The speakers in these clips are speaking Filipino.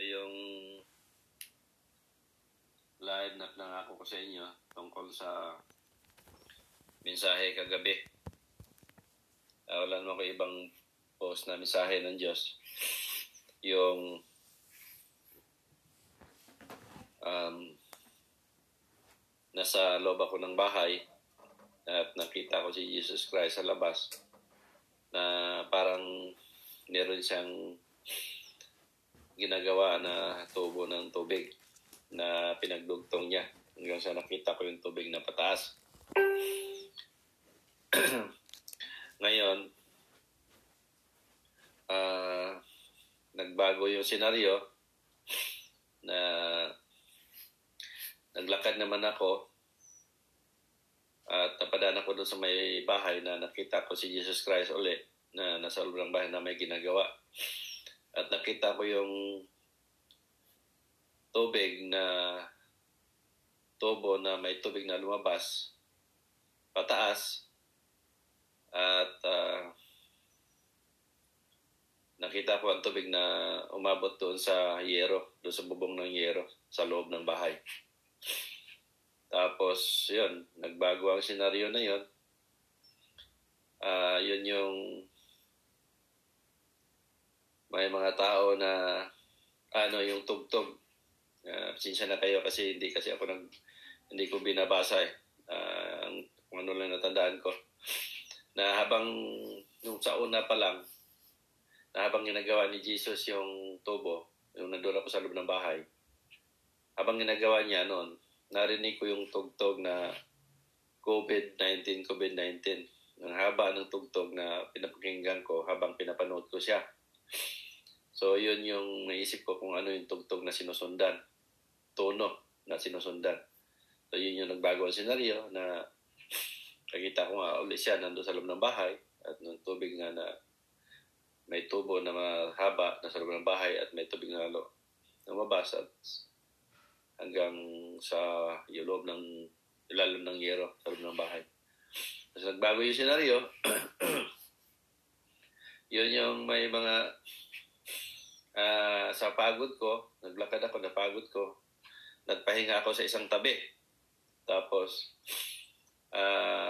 Ito yung live na pinangako ko sa inyo tungkol sa mensahe kagabi. Wala naman ko ibang post na mensahe ng Diyos. Yung nasa loob ako ng bahay at nakita ko si Jesus Christ sa labas na parang meron siyang ginagawa na tubo ng tubig na pinagdugtong niya hanggang sa nakita ko yung tubig na pataas. Ngayon, nagbago yung senaryo na naglakad naman ako at napadaan ako doon sa may bahay na nakita ko si Jesus Christ ulit na nasa loob ng bahay na may ginagawa. At nakita ko yung tubig na tubo na may tubig na lumabas pataas at nakita ko ang tubig na umabot doon sa yero, doon sa bubong ng yero sa loob ng bahay. Tapos yun, nagbago ang senaryo na yun. Yun yung may mga tao na yung tugtog. Pasensya na kayo kasi hindi ko binabasa eh. Kung ano lang natandaan ko na habang nung sa una pa lang na habang ginagawa ni Jesus yung tubo, yung nandun ako sa loob ng bahay, habang ginagawa niya noon, narinig ko yung tugtog na COVID-19. Ang haba ng tugtog na pinapakinggan ko habang pinapanood ko siya. So yun yung naisip ko kung ano yung tugtog na sinusundan, tono na sinusundan. So yun yung nagbago ang senaryo na nakita ko nga ulit siya nandun sa loob ng bahay at nung tubig nga na may tubo na mahaba na sa loob ng bahay at may tubig na lumabas at hanggang sa loob ng ilalim ng yero sa loob ng bahay. Tapos nagbago yung senaryo. Yun yung may mga sa pagod ko, naglakad ako, napagod ko, nagpahinga ako sa isang tabi. Tapos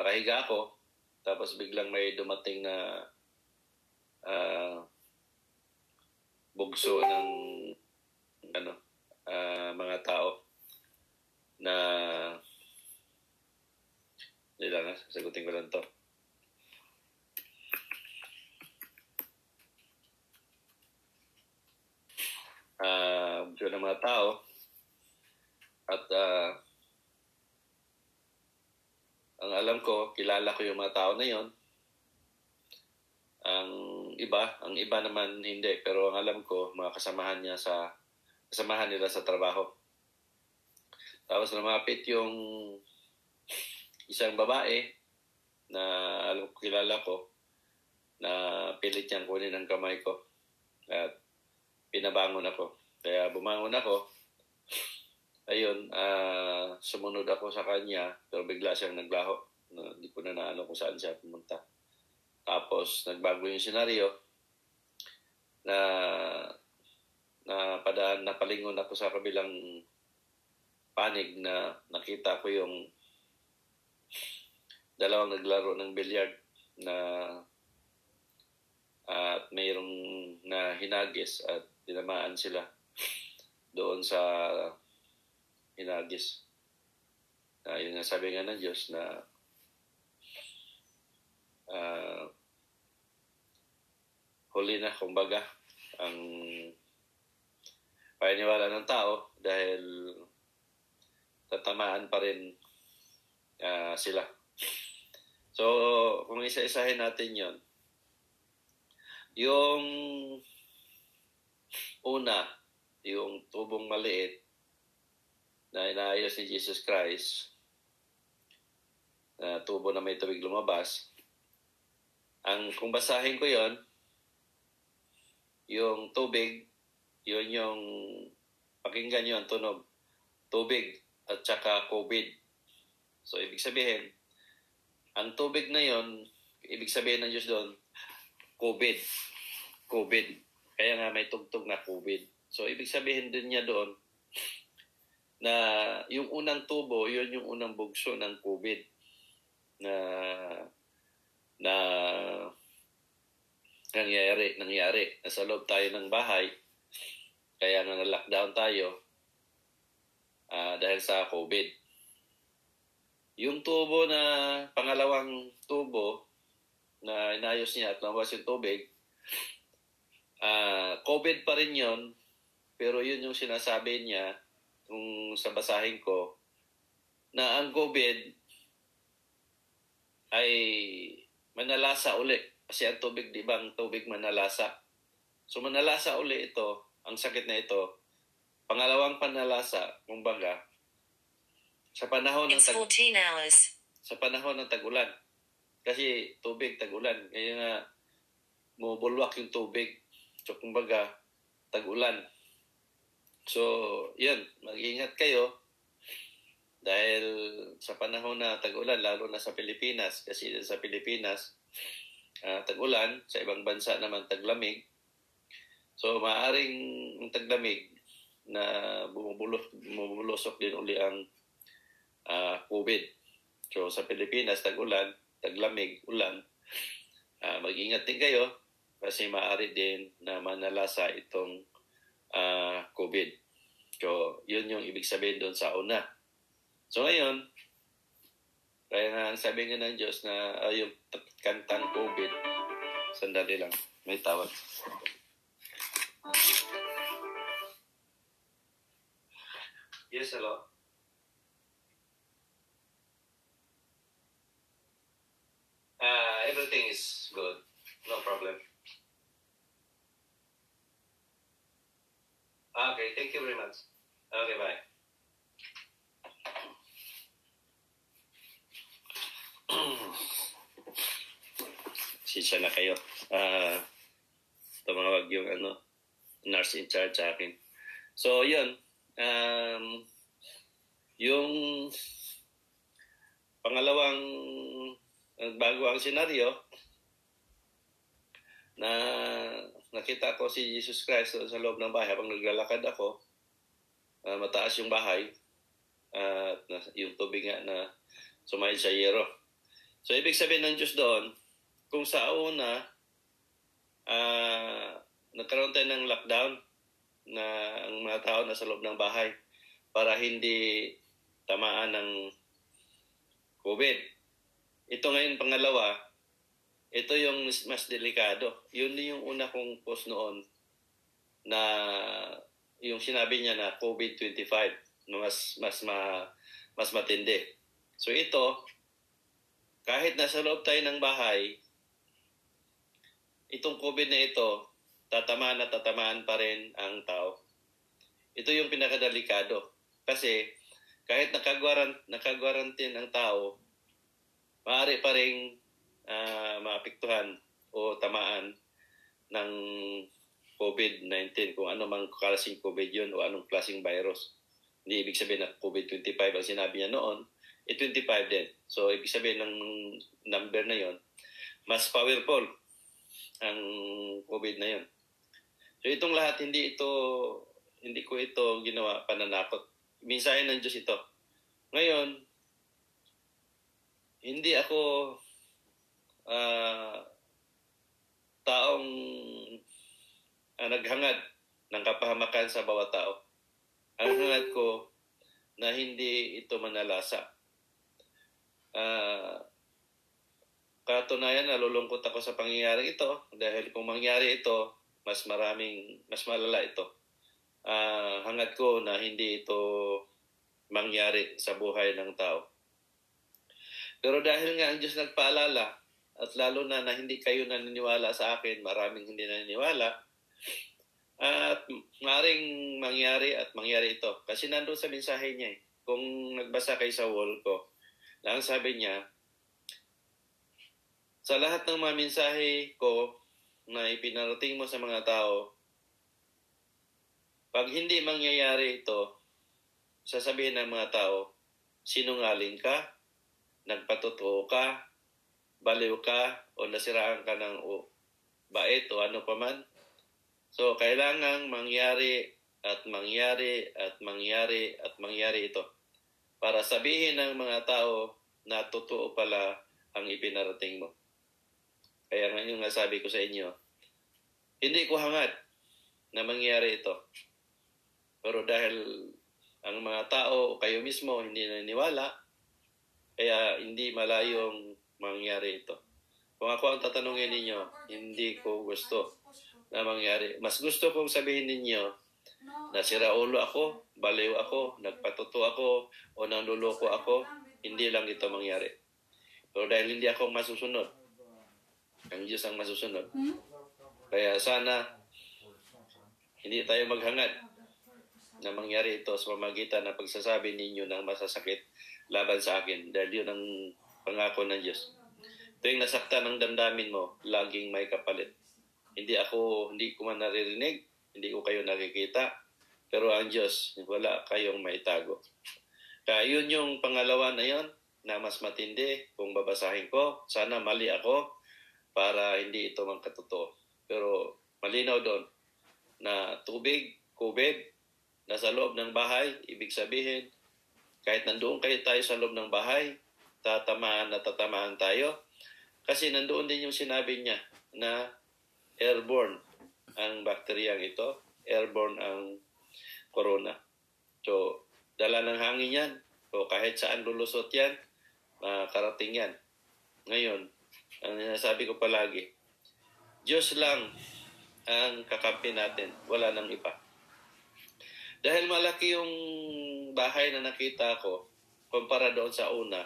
rahiga ako, tapos biglang may dumating na bugso ng mga tao na sagutin ko lang to. Bugso ng mga tao at ang alam ko, kilala ko yung mga tao na yon. Ang iba naman hindi, pero ang alam ko, mga kasamahan nila sa trabaho. Tapos lumapit yung isang babae na alam ko, kilala ko, na pilit niyang kunin ang kamay ko. At pinabangon ako. Kaya bumangon ako. Ayun, sumunod ako sa kanya, pero bigla siyang naglaho. Hindi ko na naano kung saan siya pumunta. Tapos, nagbago yung senaryo na napalingon ako sa kabilang panig na nakita ko yung dalawang naglaro ng bilyard na at mayroong na hinagis at tinamaan sila doon sa hinagis. Yun nga sabi nga ng Diyos na huli na, kumbaga, ang paniniwala ng tao dahil tatamaan pa rin sila. So, kung isa-isahin natin yon, yung una, yung tubong maliit, na inaayos ni Jesus Christ, na tubo na may tubig lumabas. Kung basahin ko yon, yung tubig, yun yung, pakinggan nyo ang tunog, tubig at saka COVID. So, ibig sabihin, ang tubig na yon, ibig sabihin ng Diyos doon, COVID. Kaya nga may tugtog na COVID. So, ibig sabihin din niya doon na yung unang tubo, yun yung unang bugso ng COVID na nangyari. Nasa loob tayo ng bahay, kaya nga na-lockdown tayo dahil sa COVID. Yung tubo na pangalawang tubo na inayos niya at lumabas yung tubig, COVID pa rin yun, pero yun yung sinasabi niya kung sa basahin ko, na ang COVID ay manalasa uli. Kasi ang tubig, di ba, ang tubig manalasa. So manalasa uli ito, ang sakit na ito. Pangalawang panalasa, kumbaga, sa panahon ng tag-ulan. Kasi tubig, tag-ulan. Kaya nga, bumubulwak yung tubig. So kumbaga, tag-ulan. So, yun, mag-ingat kayo. Dahil sa panahon na tag-ulan, lalo na sa Pilipinas, kasi sa Pilipinas, tag-ulan, sa ibang bansa naman taglamig. So, maaaring ang taglamig na bumulusok din uli ang COVID. So, sa Pilipinas, tag-ulan, taglamig, ulan. Mag-ingat din kayo kasi maaari din na manalasa itong COVID. So, yun yung ibig sabihin doon sa una. So ngayon, kaya nga sabi nga ng Diyos na yung kantang COVID, sandali lang, may tawag. Yes, hello? Everything is good, no problem. Okay, thank you very much. Okay, bye. Sisya na kayo. Tumawag yung nurse in charge sa akin. So, yun. Yung pangalawang bago ang senaryo na nakita ko si Jesus Christ sa loob ng bahay habang naglalakad ako. Mataas yung bahay at yung tubig nga na sumahid sa yero. So, ibig sabihin ng Diyos doon, kung sa una, nagkaroon tayo ng lockdown na ang mga tao nasa loob ng bahay para hindi tamaan ng COVID. Ito ngayon, pangalawa, ito yung mas delikado. Yun yung una kong post noon na yung sinabi niya na COVID-25 na mas matindi. So ito, kahit nasa loob tayo ng bahay, itong COVID na ito, tatamaan at tatamaan pa rin ang tao. Ito yung pinakadelikado. Kasi kahit naka-quarantine ang tao, maaari pa rin maapektuhan o tamaan ng COVID-19, kung ano mang klaseng COVID yun o anong klaseng virus. Hindi ibig sabihin na COVID-25 ang sinabi niya noon, eh 25 din. So, ibig sabihin ng number na yon, mas powerful ang COVID na yon. So, itong lahat, hindi ko ito ginawa pananakot. Minsan ng Diyos ito. Ngayon, hindi ako taong naghangad ng kapahamakan sa bawat tao. Ang hangad ko na hindi ito manalasa. Katunayan, nalulungkot ako sa pangyayari ito dahil kung mangyari ito, mas malala ito. Hangad ko na hindi ito mangyari sa buhay ng tao. Pero dahil nga ang Diyos nagpaalala at lalo na hindi kayo naniniwala sa akin, maraming hindi naniniwala, at maring mangyari at mangyari ito. Kasi nandoon sa mensahe niya Kung nagbasa kayo sa wall ko, ang sabi niya, sa lahat ng mga mensahe ko na ipinarating mo sa mga tao, pag hindi mangyayari ito, sasabihin ng mga tao, sinungaling ka, nagpatotoo ka, baliw ka, o nasiraan ka ng bait o ano pa man. So, kailangang mangyari at mangyari ito para sabihin ng mga tao na totoo pala ang ipinarating mo. Kaya ngayon nga sabi ko sa inyo, hindi ko hangad na mangyari ito. Pero dahil ang mga tao, kayo mismo, hindi naniniwala, kaya hindi malayong mangyari ito. Kung ako ang tatanungin ninyo, hindi ko gusto na mangyari. Mas gusto kong sabihin ninyo na siraulo ako, baliw ako, nagpatuto ako, o nanluloko ako, hindi lang ito mangyari. Pero dahil hindi ako masusunod, ang Diyos ang masusunod. Kaya sana hindi tayo maghangad na mangyari ito sa pamagitan ng pagsasabi ninyo ng masasakit laban sa akin. Dahil yun ang pangako ng Diyos. Tuwing nasaktan ang damdamin mo, laging may kapalit. Hindi ko man naririnig, hindi ko kayo nakikita, pero ang Diyos, wala kayong maitago. Kaya yun yung pangalawa na yun, na mas matindi kung babasahin ko. Sana mali ako para hindi ito mang katotoo. Pero malinaw doon na tubig, COVID, nasa loob ng bahay, ibig sabihin, kahit nandoon kayo tayo sa loob ng bahay, tatamaan tayo. Kasi nandoon din yung sinabi niya na airborne ang bakteriyang ito, airborne ang corona. So, dala ng hangin yan, o kahit saan lulusot yan, makarating yan. Ngayon, ang sinasabi ko palagi, Diyos lang ang kakampi natin, wala nang iba. Dahil malaki yung bahay na nakita ko, kumpara doon sa una,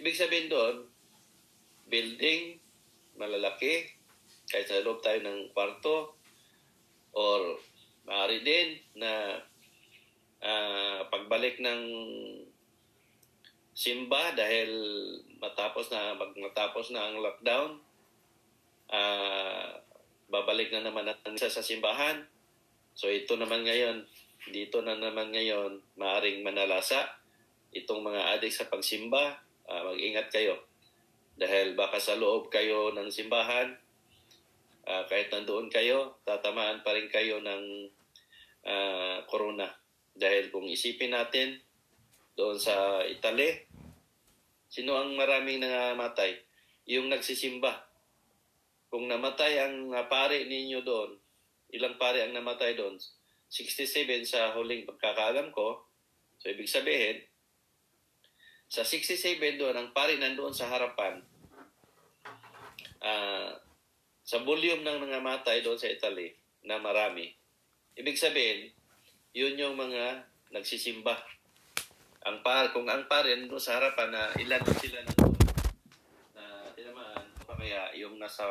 ibig sabihin doon, building, malalaki, kahit sa loob tayo ng kwarto, or maaari din na pagbalik ng simba dahil matapos na ang lockdown, babalik na naman natin sa simbahan. So dito naman ngayon, maaring manalasa itong mga adik sa pagsimba, mag-ingat kayo. Dahil baka sa loob kayo ng simbahan, kahit nandoon kayo, tatamaan pa rin kayo ng corona. Dahil kung isipin natin, doon sa Italy, sino ang maraming nangamatay? Yung nagsisimba. Kung namatay ang pare ninyo doon, ilang pare ang namatay doon? 67 sa huling pagkakaalam ko. So ibig sabihin, sa 67 doon, ang pari nandoon sa harapan, sa volume ng nangamatay doon sa Italy na marami. Ibig sabihin, yun yung mga nagsisimba. Kung ang pari nandoon sa harapan na ilan sila nandoon na tinamaan, kaya yung nasa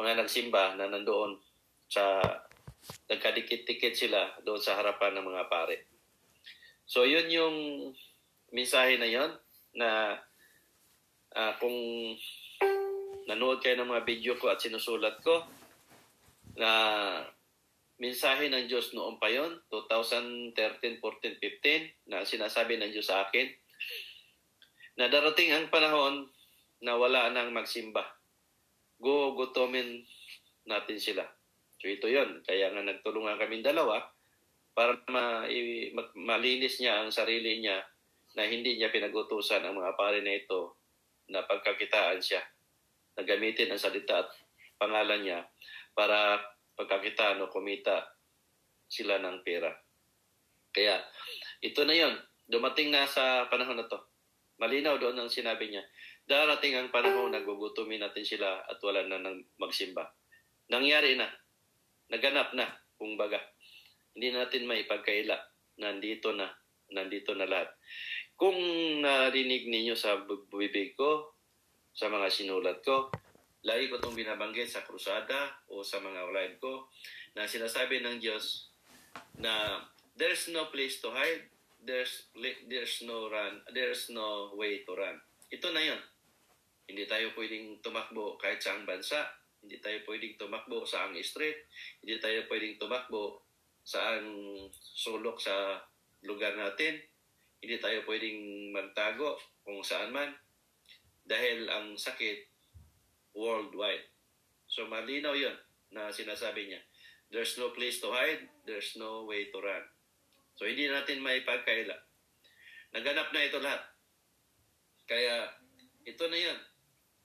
mga nagsimba na nandoon sa nagkadikit-dikit sila doon sa harapan ng mga pari. So yun yung mensahe na yon na kung nanood kayo ng mga video ko at sinusulat ko na mensahe ng Diyos noon pa yon, 2013, 14, 15 na sinasabi ng Diyos sa akin na darating ang panahon na wala nang magsimba. Gugutomin natin sila. So ito yon. Kaya nga nagtulungan kami dalawa para malinis niya ang sarili niya na hindi niya pinagutusan ang mga pare na ito na pagkakitaan siya, na gamitin ang salita at pangalan niya para pagkakitaan o kumita sila ng pera. Kaya ito na yon, dumating na sa panahon na to. Malinaw doon ang sinabi niya, darating ang panahon na gugutumin natin sila at wala na nang magsimba. Nangyari na, naganap na, kung baga. Hindi natin maipagkaila, nandito na lahat. Kung narinig ninyo sa bibig ko, sa mga sinulat ko, lagi ko itong binabanggit sa krusada o sa mga online ko, na sinasabi ng Diyos na there's no place to hide, there's no way to run. Ito na yun. Hindi tayo pwedeng tumakbo kahit saang bansa, hindi tayo pwedeng tumakbo saang street, hindi tayo pwedeng tumakbo saang sulok sa lugar natin. Hindi tayo pwedeng magtago kung saan man dahil ang sakit worldwide. So malinaw yun na sinasabi niya. There's no place to hide. There's no way to run. So, hindi natin maipagkaila. Naganap na ito lahat. Kaya, ito na yan.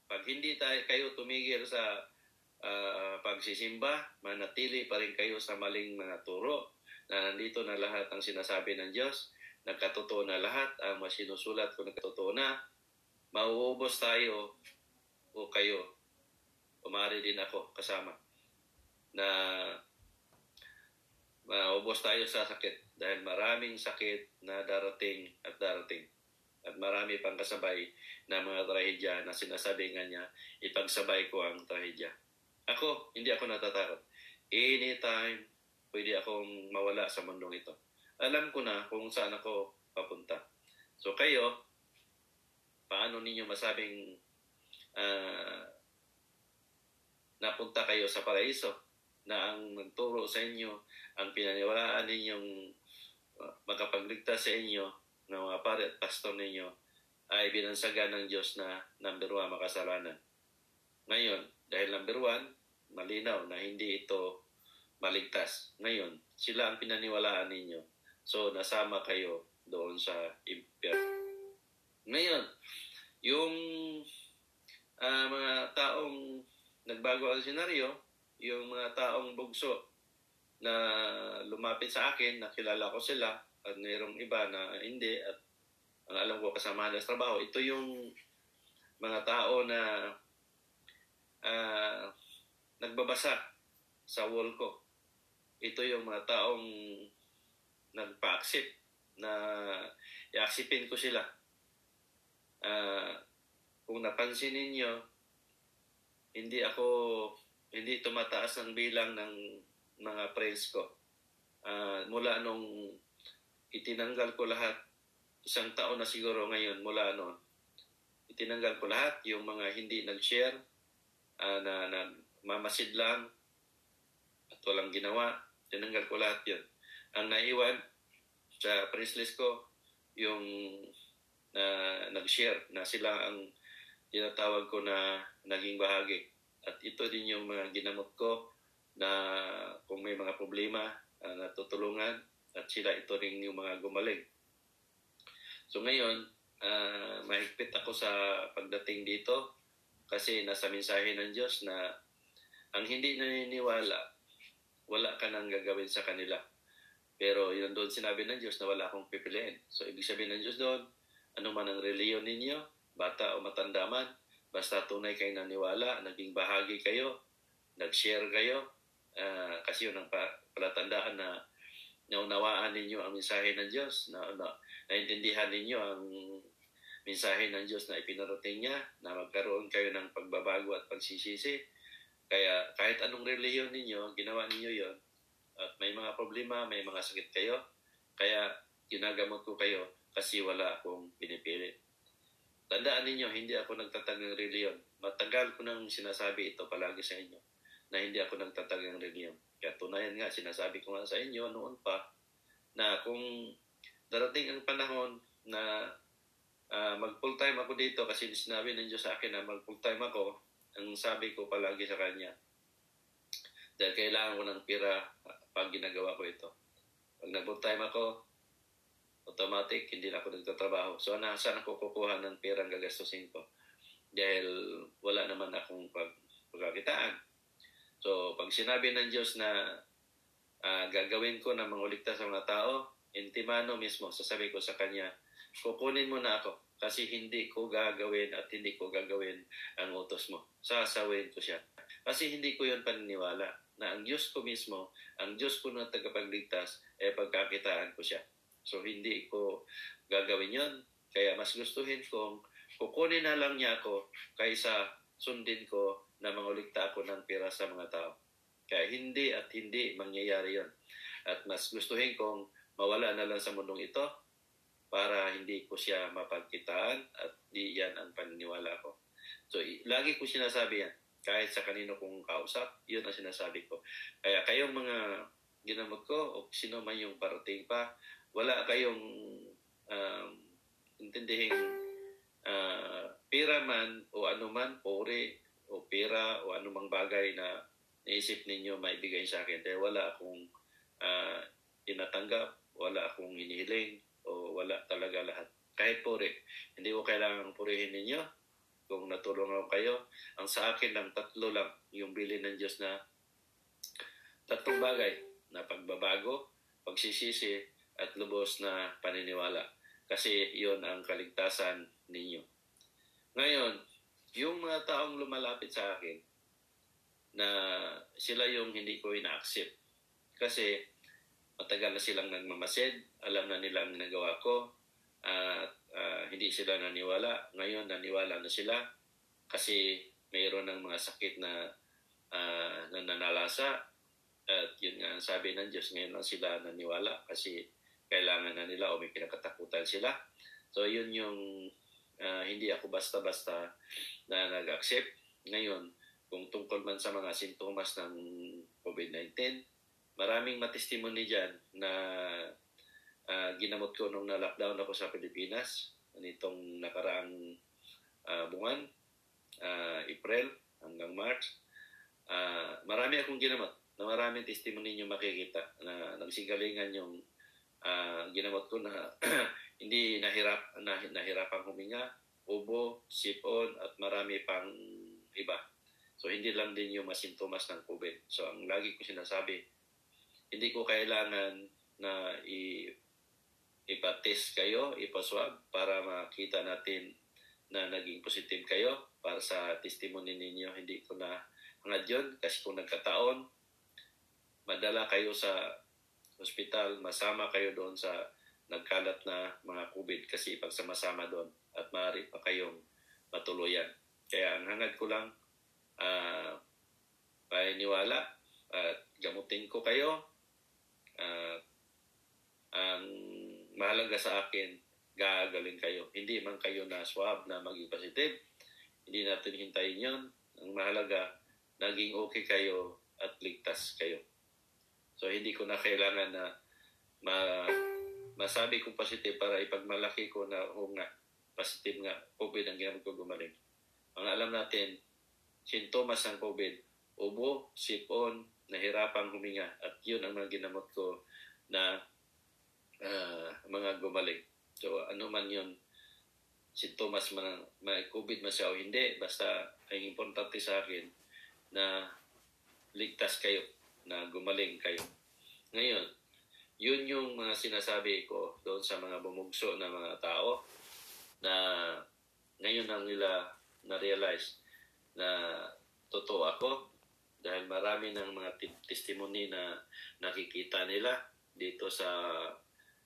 Pag hindi kayo tumigil sa pagsisimba, manatili pa rin kayo sa maling mga turo na nandito na lahat ang sinasabi ng Diyos. Nagkatotoo na lahat. Ang masinusulat kung nagkatotoo na, mauubos tayo o kayo. Umari din ako kasama. Na maubos tayo sa sakit dahil maraming sakit na darating at marami pang kasabay na mga trahedya na sinasabi nga niya, ipagsabay ko ang trahedya. Ako, hindi ako natatakot. Anytime, pwede akong mawala sa mundong ito. Alam ko na kung saan ako papunta. So kayo, paano ninyo masabing napunta kayo sa paraiso? Na ang nagturo sa inyo, ang pinaniwalaan ninyong magkapagligtas sa inyo ng mga pare at pastor ninyo ay binansagan ng Diyos na number 1 makasalanan. Ngayon, dahil number 1, malinaw na hindi ito maligtas. Ngayon, sila ang pinaniwalaan ninyo. So, nasama kayo doon sa impyerno. Ngayon, yung mga taong nagbago ang senaryo, yung mga taong bugso na lumapit sa akin, nakilala ko sila at mayroong iba na hindi at ang alam ko kasama nila sa trabaho. Ito yung mga tao na nagbabasa sa wall ko. Ito yung mga taong nagpa-accept na i-acceptin ko sila. Kung napansin ninyo, hindi tumataas ang bilang ng mga friends ko. Mula nung itinanggal ko lahat, isang taon na siguro ngayon mula noon, itinanggal ko lahat yung mga hindi nag-share, na nagmamasid lang at walang ginawa. Tinanggal ko lahat yun. Ang naiwan sa friends list ko, yung nag-share na sila ang tinatawag ko na naging bahagi. At ito din yung mga ginamot ko na kung may mga problema, natutulungan at sila ito rin yung mga gumaling. So ngayon, mahigpit ako sa pagdating dito kasi nasa mensahe ng Diyos na ang hindi naniniwala, wala ka nang gagawin sa kanila. Pero yun doon sinabi ng Diyos na wala akong pipiliin. So ibig sabihin ng Diyos doon, ano man ang reliyon ninyo, bata o matanda man, basta tunay kayo naniwala, naging bahagi kayo, nag-share kayo, kasi yun ang palatandaan na naunawaan ninyo ang mensahe ng Diyos, naintindihan ninyo ang mensahe ng Diyos na ipinarating niya, na magkaroon kayo ng pagbabago at pagsisisi. Kaya kahit anong reliyon ninyo, ginawa ninyo yun, at may mga problema, may mga sakit kayo, kaya ginagamot ko kayo kasi wala akong pinipilit. Tandaan ninyo, hindi ako nagtatag ng reliyon. Matagal ko nang sinasabi ito palagi sa inyo na hindi ako nagtatag ng reliyon. Kaya tunayan nga, sinasabi ko nga sa inyo noon pa na kung darating ang panahon na mag-full time ako dito kasi sinabi ng Diyos sa akin na mag-full time ako, ang sabi ko palagi sa Kanya dahil kailangan ko ng pira pag ginagawa ko ito. Pag nag-full time ako, automatic, hindi na ako nagtatrabaho. So, saan ako kukuha ng perang gagastusin ko? Dahil wala naman akong pagkakitaan. So, pag sinabi ng Diyos na gagawin ko na manguligtas sa mga tao, intimano mismo, sasabi ko sa Kanya, kukunin mo na ako kasi hindi ko gagawin at hindi ko gagawin ang utos mo. Sasawin ko siya. Kasi hindi ko yun paniniwala na ang Diyos ko mismo, ang Diyos ko na tagapagligtas, pagkakitaan ko siya. So, hindi ko gagawin yon. Kaya mas gustuhin kong kukunin na lang niya ako kaysa sundin ko na manguligta ako ng pira sa mga tao. Kaya hindi at hindi mangyayari yon. At mas gustuhin kong mawala na lang sa mundong ito para hindi ko siya mapagkitaan at di yan ang paniniwala ko. So, lagi ko sinasabi yan. Kahit sa kanino kong kausap, yun ang sinasabi ko. Kaya kayong mga ginamot ko o sino man yung parating pa, wala kayong intindihing pira man o anuman, pore o pira o anumang bagay na naisip ninyo maibigay sa akin. Dahil wala akong tinatanggap, wala akong inihiling, o wala talaga lahat. Kahit puri, hindi ko kailangang purihin ninyo kung natulungan kayo. Ang sa akin lang, tatlo lang yung bilin ng Diyos na tatlong bagay na pagbabago, pagsisisi, at lubos na paniniwala. Kasi yon ang kaligtasan ninyo. Ngayon, yung mga taong lumalapit sa akin, na sila yung hindi ko ina-accept. Kasi matagal na silang nagmamasid, alam na nilang nagawa ko, at hindi sila naniwala. Ngayon, naniwala na sila kasi mayroon ng mga sakit na nananalasa. At yun nga ang sabi ng Diyos, ngayon lang sila naniwala kasi kailangan na nila o may pinakatakutan sila. So yun yung hindi ako basta-basta na nag-accept. Ngayon, kung tungkol man sa mga sintomas ng COVID-19, maraming matestimony dyan na ginamot ko nung na-lockdown ako sa Pilipinas nitong nakaraang buwan, April hanggang March. Marami akong ginamot na maraming testimony nyo makikita na nagsigalingan yung ginamot ko na hindi nahirapang huminga, ubo, sipon at marami pang iba. So, hindi lang din yung masintomas ng COVID. So, ang lagi ko sinasabi, hindi ko kailangan na ipatest kayo, ipaswab, para makita natin na naging positive kayo para sa testimony ninyo. Hindi ko na hangad yun kasi kung nagkataon, madala kayo sa hospital, masama kayo doon sa nagkalat na mga COVID kasi pagsama-sama doon at maaari pa kayong matuluyan. Kaya ang hangad ko lang, paniniwala at gamutin ko kayo. Ang mahalaga sa akin, gagaling kayo. Hindi man kayo na swab na maging positive, hindi natin hintayin yun. Ang mahalaga, naging okay kayo at ligtas kayo. So hindi ko na kailangan na masabi kong positive para ipagmalaki ko na o nga, positive nga, COVID ang ginamit ko gumaling. Ang alam natin, sintomas ng COVID, ubo, sipon, nahirapang huminga. At yun ang mga ginamot ko na mga gumaling. So ano man yun, sintomas man, may COVID man siya o hindi, basta ang importante sa akin na ligtas kayo, na gumaling kayo. Ngayon, yun yung mga sinasabi ko doon sa mga bumugso na mga tao na ngayon lang nila na-realize na totoo ako dahil marami ng mga testimony na nakikita nila dito sa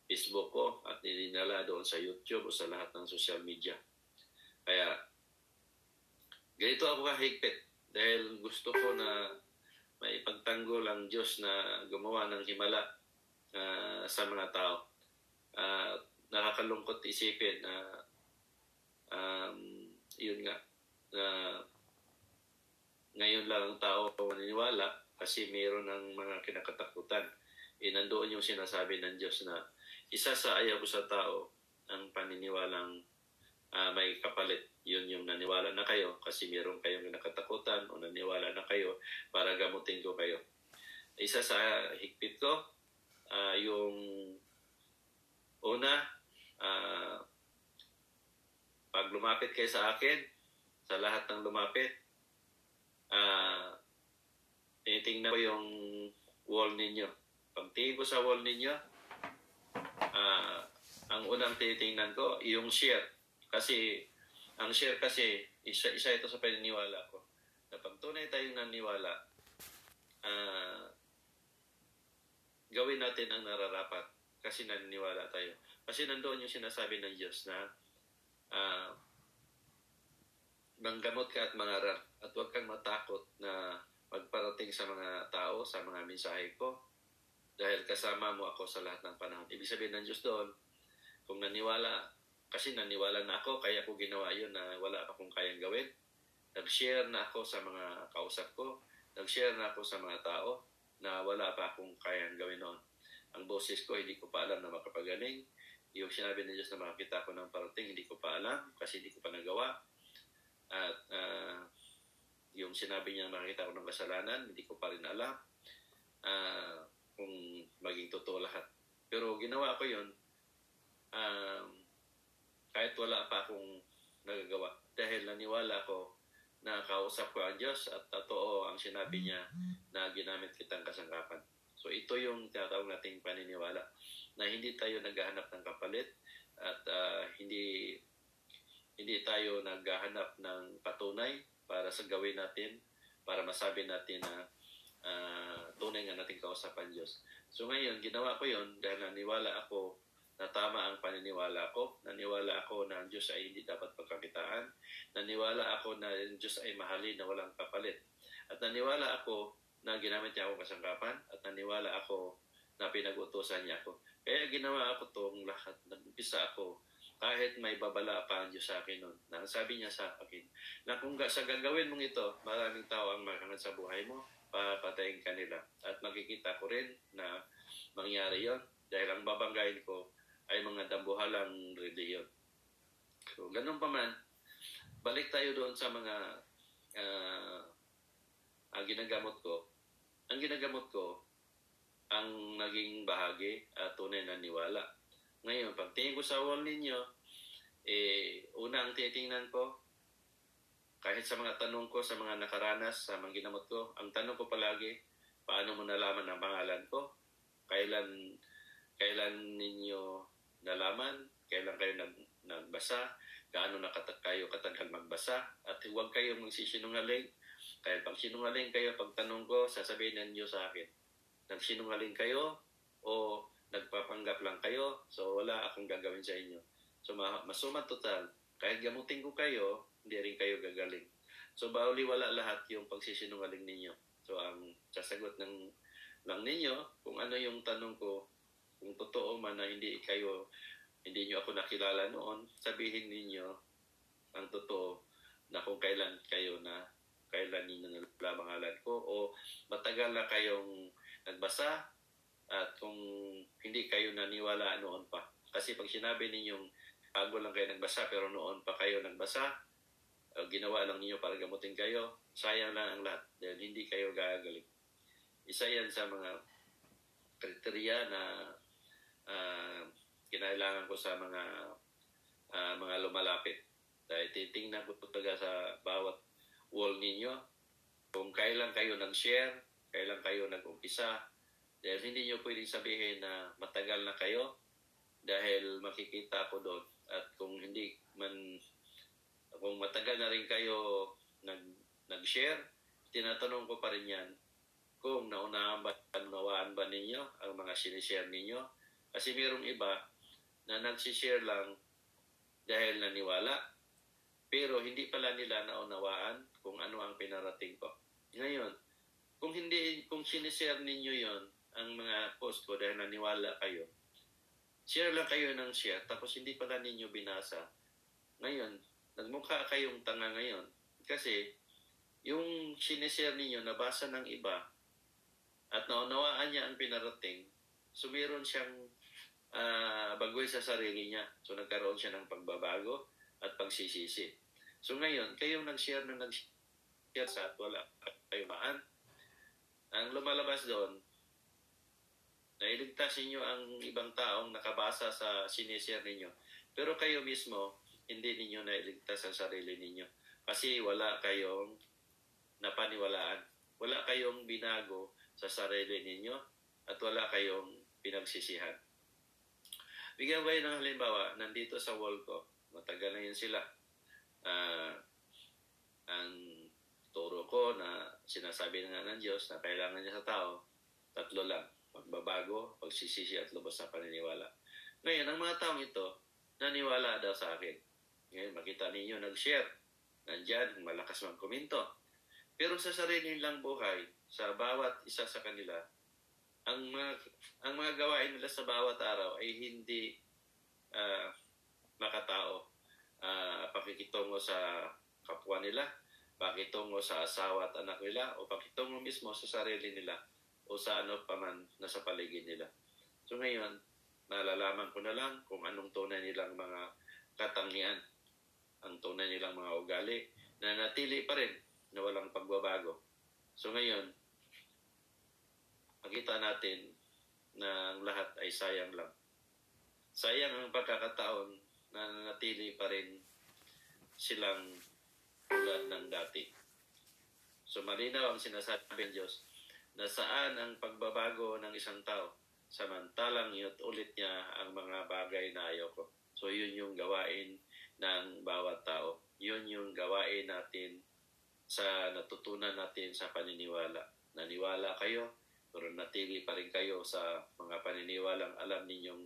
Facebook ko at nilinala doon sa YouTube o sa lahat ng social media. Kaya, ganito ako kahigpit dahil gusto ko na may pagtanggol ang Diyos na gumawa ng himala sa mga tao. Nakakalungkot isipin na yun nga na ngayon lang ang tao maniniwala kasi mayroon ng mga kinakatakutan. Nandoon yung sinasabi ng Diyos na isa sa ayaw sa tao ang paniniwalang may kapalit. Yun yung naniwala na kayo kasi mayroon kayong kinakatakutan o naniwala na kayo para gamutin ko kayo. Isa sa higpit ko, yung una, pag lumapit kayo sa akin, sa lahat ng lumapit, tinitingnan ko yung wall ninyo. Pag tingin ko sa wall ninyo, ang unang tinitingnan ko, yung share. Kasi, ang share kasi, isa ito sa paniniwala ko. Na pag tunay tayong naniwala, gawin natin ang nararapat kasi naniniwala tayo. Kasi nandoon yung sinasabi ng Diyos na manggamot ka at mangaral at huwag kang matakot na magparating sa mga tao, sa mga mensahe ko dahil kasama mo ako sa lahat ng panahon. Ibig sabihin ng Diyos doon, kung naniwala, kasi naniwala na ako, kaya ko ginawa yun na wala akong kayang gawin. Nag-share na ako sa mga kausap ko, nag-share na ako sa mga tao na wala pa akong kayang gawin noon. Ang boses ko, hindi ko pa alam na makapagaling. Yung sinabi ng Diyos na makakita ko ng parating, hindi ko pa alam kasi hindi ko pa nagawa. At Yung sinabi niya nakita ko ng kasalanan, hindi ko pa rin alam kung maging totoo lahat. Pero ginawa ko yun kahit wala pa akong nagagawa. Dahil naniwala ko na kausap ko ang Diyos at totoo ang sinabi niya na ginamit kitang kasangkapan. So ito yung tinatawag nating paniniwala na hindi tayo naghahanap ng kapalit at hindi tayo naghahanap ng patunay para sa gawin natin, para masabi natin na tunay nga nating kausap ang Diyos. So ngayon, ginawa ko yun dahil naniwala ako na tama ang paniniwala ko. Naniwala ako na ang Diyos ay hindi dapat pagkakitaan. Naniwala ako na ang Diyos ay mahalin na walang kapalit. At naniwala ako na ginamit niya akong kasangkapan at naniwala ako na pinag-utusan niya ako. Kaya ginawa ako itong lahat. Nag-umpisa ako kahit may babala pa ang Diyos sa akin nun. Nang sabi niya sa akin na kung sa gagawin mong ito, maraming tao ang makakangad sa buhay mo, papatayin ka nila. At makikita ko rin na mangyari yon dahil ang babanggain ko ay mga dambuhalang reliyon. So, ganun pa man, balik tayo doon sa mga ginagamot ko. Ang ginagamot ko, ang naging bahagi at tunay na niwala. Ngayon, pag tingin ko sa wall ninyo, una ang titingnan ko, kahit sa mga tanong ko, sa mga nakaranas, sa mga ginamot ko, ang tanong ko palagi, paano mo nalaman ang pangalan ko? Kailan ninyo nalaman? Kailan kayo nagbasa? Gaano kayo katagal magbasa? At huwag kayong magsisinungaling. Kaya pag sinungaling kayo, pag tanong ko, sasabihin ninyo sa akin, nagsinungaling kayo o nagpapanggap lang kayo, so wala akong gagawin sa inyo. So masuma total, kahit gamutin ko kayo, hindi rin kayo gagaling. So bawaliwala lahat yung pagsisinungaling ninyo. So ang sasagot lang ninyo, kung ano yung tanong ko, kung totoo man na hindi nyo ako nakilala noon, sabihin ninyo ang totoo na kung kailan ninyo nalaman ngalan ko o matagal na kayong nagbasa at kung hindi kayo naniwala noon pa. Kasi pag sinabi ninyong bago lang kayo nagbasa pero noon pa kayo nagbasa, ginawa lang niyo para gamutin kayo, sayang lang ang lahat dahil hindi kayo gagaling. Isa yan sa mga kriteriya na kinailangan ko sa mga lumalapit. Dahil titingnan ko talaga sa bawat wall ninyo kung kailan kayo nag-share, kailan kayo nag-umpisa. Dahil hindi niyo pwedeng sabihin na matagal na kayo dahil makikita ko doon. At kung hindi man... Kung matagal na rin kayo nag-share, tinatanong ko pa rin yan kung naunawaan ba ninyo ang mga sinishare ninyo. Kasi mayroong iba na nagsishare lang dahil naniwala, pero hindi pala nila naunawaan kung ano ang pinarating ko. Ngayon, kung sinishare ninyo yon ang mga post ko dahil naniwala kayo, share lang kayo ng share, tapos hindi pala ninyo binasa. Ngayon, nagmukha kayong tanga ngayon kasi yung sinishare ninyo nabasa ng iba at naunawaan niya ang pinarating, so meron siyang bagoy sa sarili niya. So nagkaroon siya ng pagbabago at pagsisisi. So ngayon, kayong nag-share na nag-share sa at wala kayo maan. Ang lumalabas doon, nailigtas ninyo ang ibang taong nakabasa sa sinishare ninyo. Pero kayo mismo, hindi ninyo nailigtas ang sarili ninyo kasi wala kayong napaniwalaan. Wala kayong binago sa sarili ninyo at wala kayong pinagsisihan. Bigyan kayo ng halimbawa, nandito sa wall ko, matagal na yun sila. Ang turo ko na sinasabi na nga ng Diyos na kailangan niya sa tao, tatlo lang, pagbabago, pagsisisi at lubos sa paniniwala. Ngayon, ang mga taong ito, naniwala daw sa akin. Ngayon, makita ninyo nag-share. Nandyan, malakas magkomento. Pero sa sarili nilang buhay, sa bawat isa sa kanila, ang mga gawain nila sa bawat araw ay hindi makatao. Pakikitungo sa kapwa nila, pakikitungo sa asawa at anak nila, o pakikitungo mismo sa sarili nila o sa ano paman na sa paligid nila. So ngayon, nalalaman ko na lang kung anong tunay nilang mga katangian, ang tunay nilang mga ugali na natili pa rin na walang pagbabago. So ngayon, makita natin na ang lahat ay sayang lang. Sayang ang pagkakataon na nanatili pa rin silang tulad ng dati. So malinaw ang sinasabi ng Diyos na saan ang pagbabago ng isang tao, samantalang yut ulit niya ang mga bagay na ayoko. So yun yung gawain ng bawat tao. Yun yung gawain natin sa natutunan natin sa paniniwala. Naniwala kayo, pero natili pa rin kayo sa mga paniniwalang alam ninyong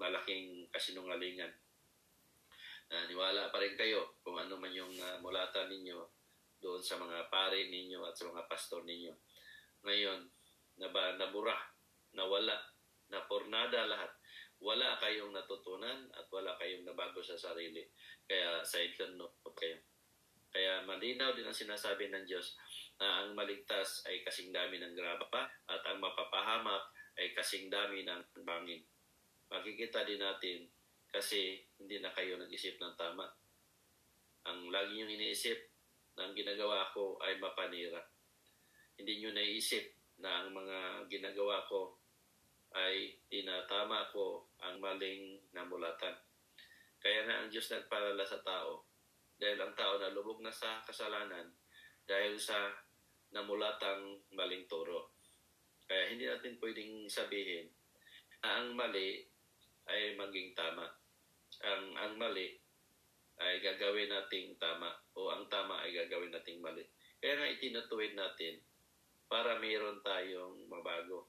malaking kasinungalingan. Naniwala pa rin kayo kung ano man yung mulata ninyo doon sa mga pare ninyo at sa mga pastor ninyo. Ngayon, nabura, nawala, napornada lahat. Wala kayong natutunan at wala kayong nabago sa sarili. Kaya sa no kayo. Kaya malinaw din ang sinasabi ng Diyos na ang maligtas ay kasing dami ng graba at ang mapapahamak ay kasing dami ng bangin. Makikita din natin kasi hindi na kayo nag-isip ng tama. Ang lagi niyong iniisip na ang ginagawa ko ay mapanira. Hindi niyo naiisip na ang mga ginagawa ko ay tinatama ko ang maling namulatan. Kaya na ang Diyos nagpalala sa tao dahil ang tao na lubog na sa kasalanan dahil sa namulatang maling turo. Kaya hindi natin pwedeng sabihin na ang mali ay maging tama. Ang mali ay gagawin nating tama o ang tama ay gagawin nating mali. Kaya nga itinatuwid natin para mayroon tayong mabago.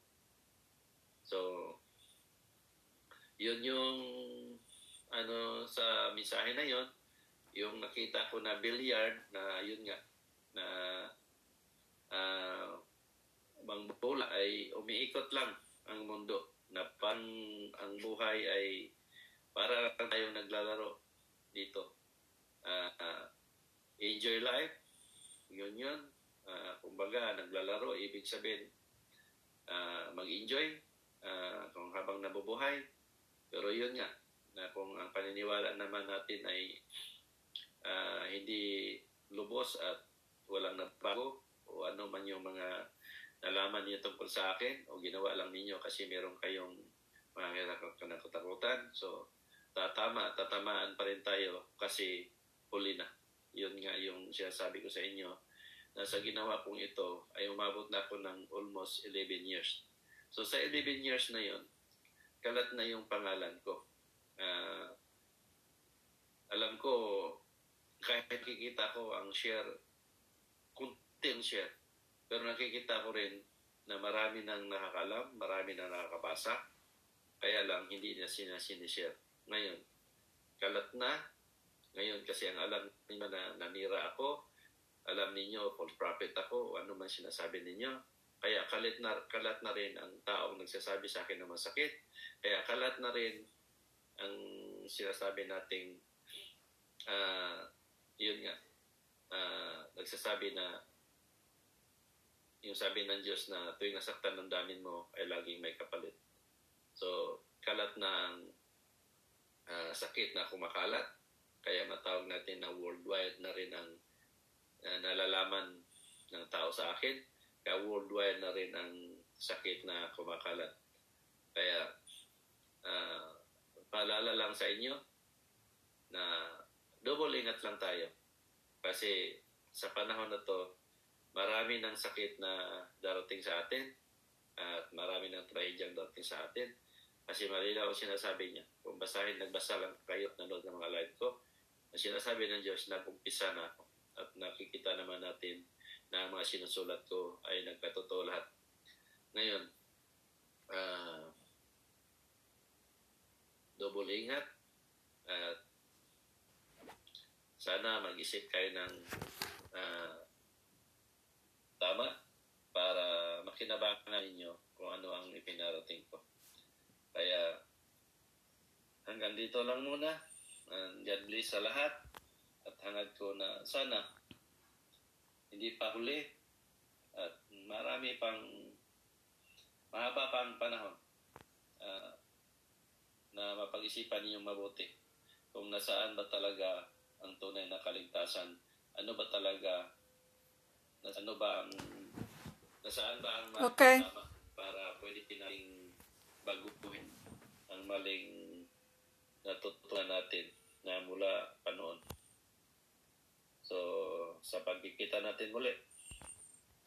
So, yun yung sa mensahe na yun, yung nakita ko na billiard na yun nga, na ang bola ay umiikot lang ang mundo, na pang ang buhay ay para tayong naglalaro dito. Enjoy life, yun. Kumbaga, naglalaro, ibig sabihin, mag-enjoy. Kung habang nabubuhay, pero yun nga na kung ang paniniwala naman natin ay hindi lubos at walang nabago o ano man yung mga nalaman niyo tungkol sa akin o ginawa lang ninyo kasi meron kayong mga kinakatakutan, so tatamaan pa rin tayo kasi huli na. Yun nga yung sinasabi ko sa inyo na sa ginawa kong ito ay umabot na ako ng almost 11 years. So sa 11 years na yon, kalat na yung pangalan ko. Alam ko, kahit nakikita ko ang share, kunti ang share, pero nakikita ko rin na marami nang nakakalam, marami nang nakakabasa, kaya lang hindi na sinishare. Ngayon, kalat na. Ngayon kasi ang alam ninyo na nanira ako, alam ninyo false prophet ako, ano man sinasabi ninyo. Kaya kalat na rin ang taong nagsasabi sa akin na masakit. Kaya kalat na rin ang sinasabi nating nagsasabi na yung sabi ng Diyos na tuwing nasaktan ng damdamin mo ay laging may kapalit. So kalat na ang sakit na kumakalat. Kaya matawag natin na worldwide na rin ang nalalaman ng tao sa akin. Kaya worldwide na rin ang sakit na kumakalat. Kaya, paalala lang sa inyo na double ingat lang tayo. Kasi sa panahon na to, marami ng sakit na darating sa atin at marami ng trahedyang darating sa atin. Kasi malinaw ang sinasabi niya. Kung nagbasa lang kayo at nanood ng mga live ko, ang sinasabi ng Diyos, nag-umpisa na ako at nakikita naman natin na mga sinusulat ko ay nagkatotoo lahat. Ngayon, double ingat at sana mag-isip kayo ng tama para makinabangan ninyo kung ano ang ipinarating ko. Kaya hanggang dito lang muna. God bless sa lahat at hangad ko na sana hindi pa huli at mahaba pang panahon na mapag-isipan ninyong mabuti kung nasaan ba talaga ang tunay na kaligtasan ano ba talaga, ano ba ang, nasaan ba ang okay, para pwede nating baguhin ang maling natutunan natin na mula pa noon. So, sa pagkikita natin muli.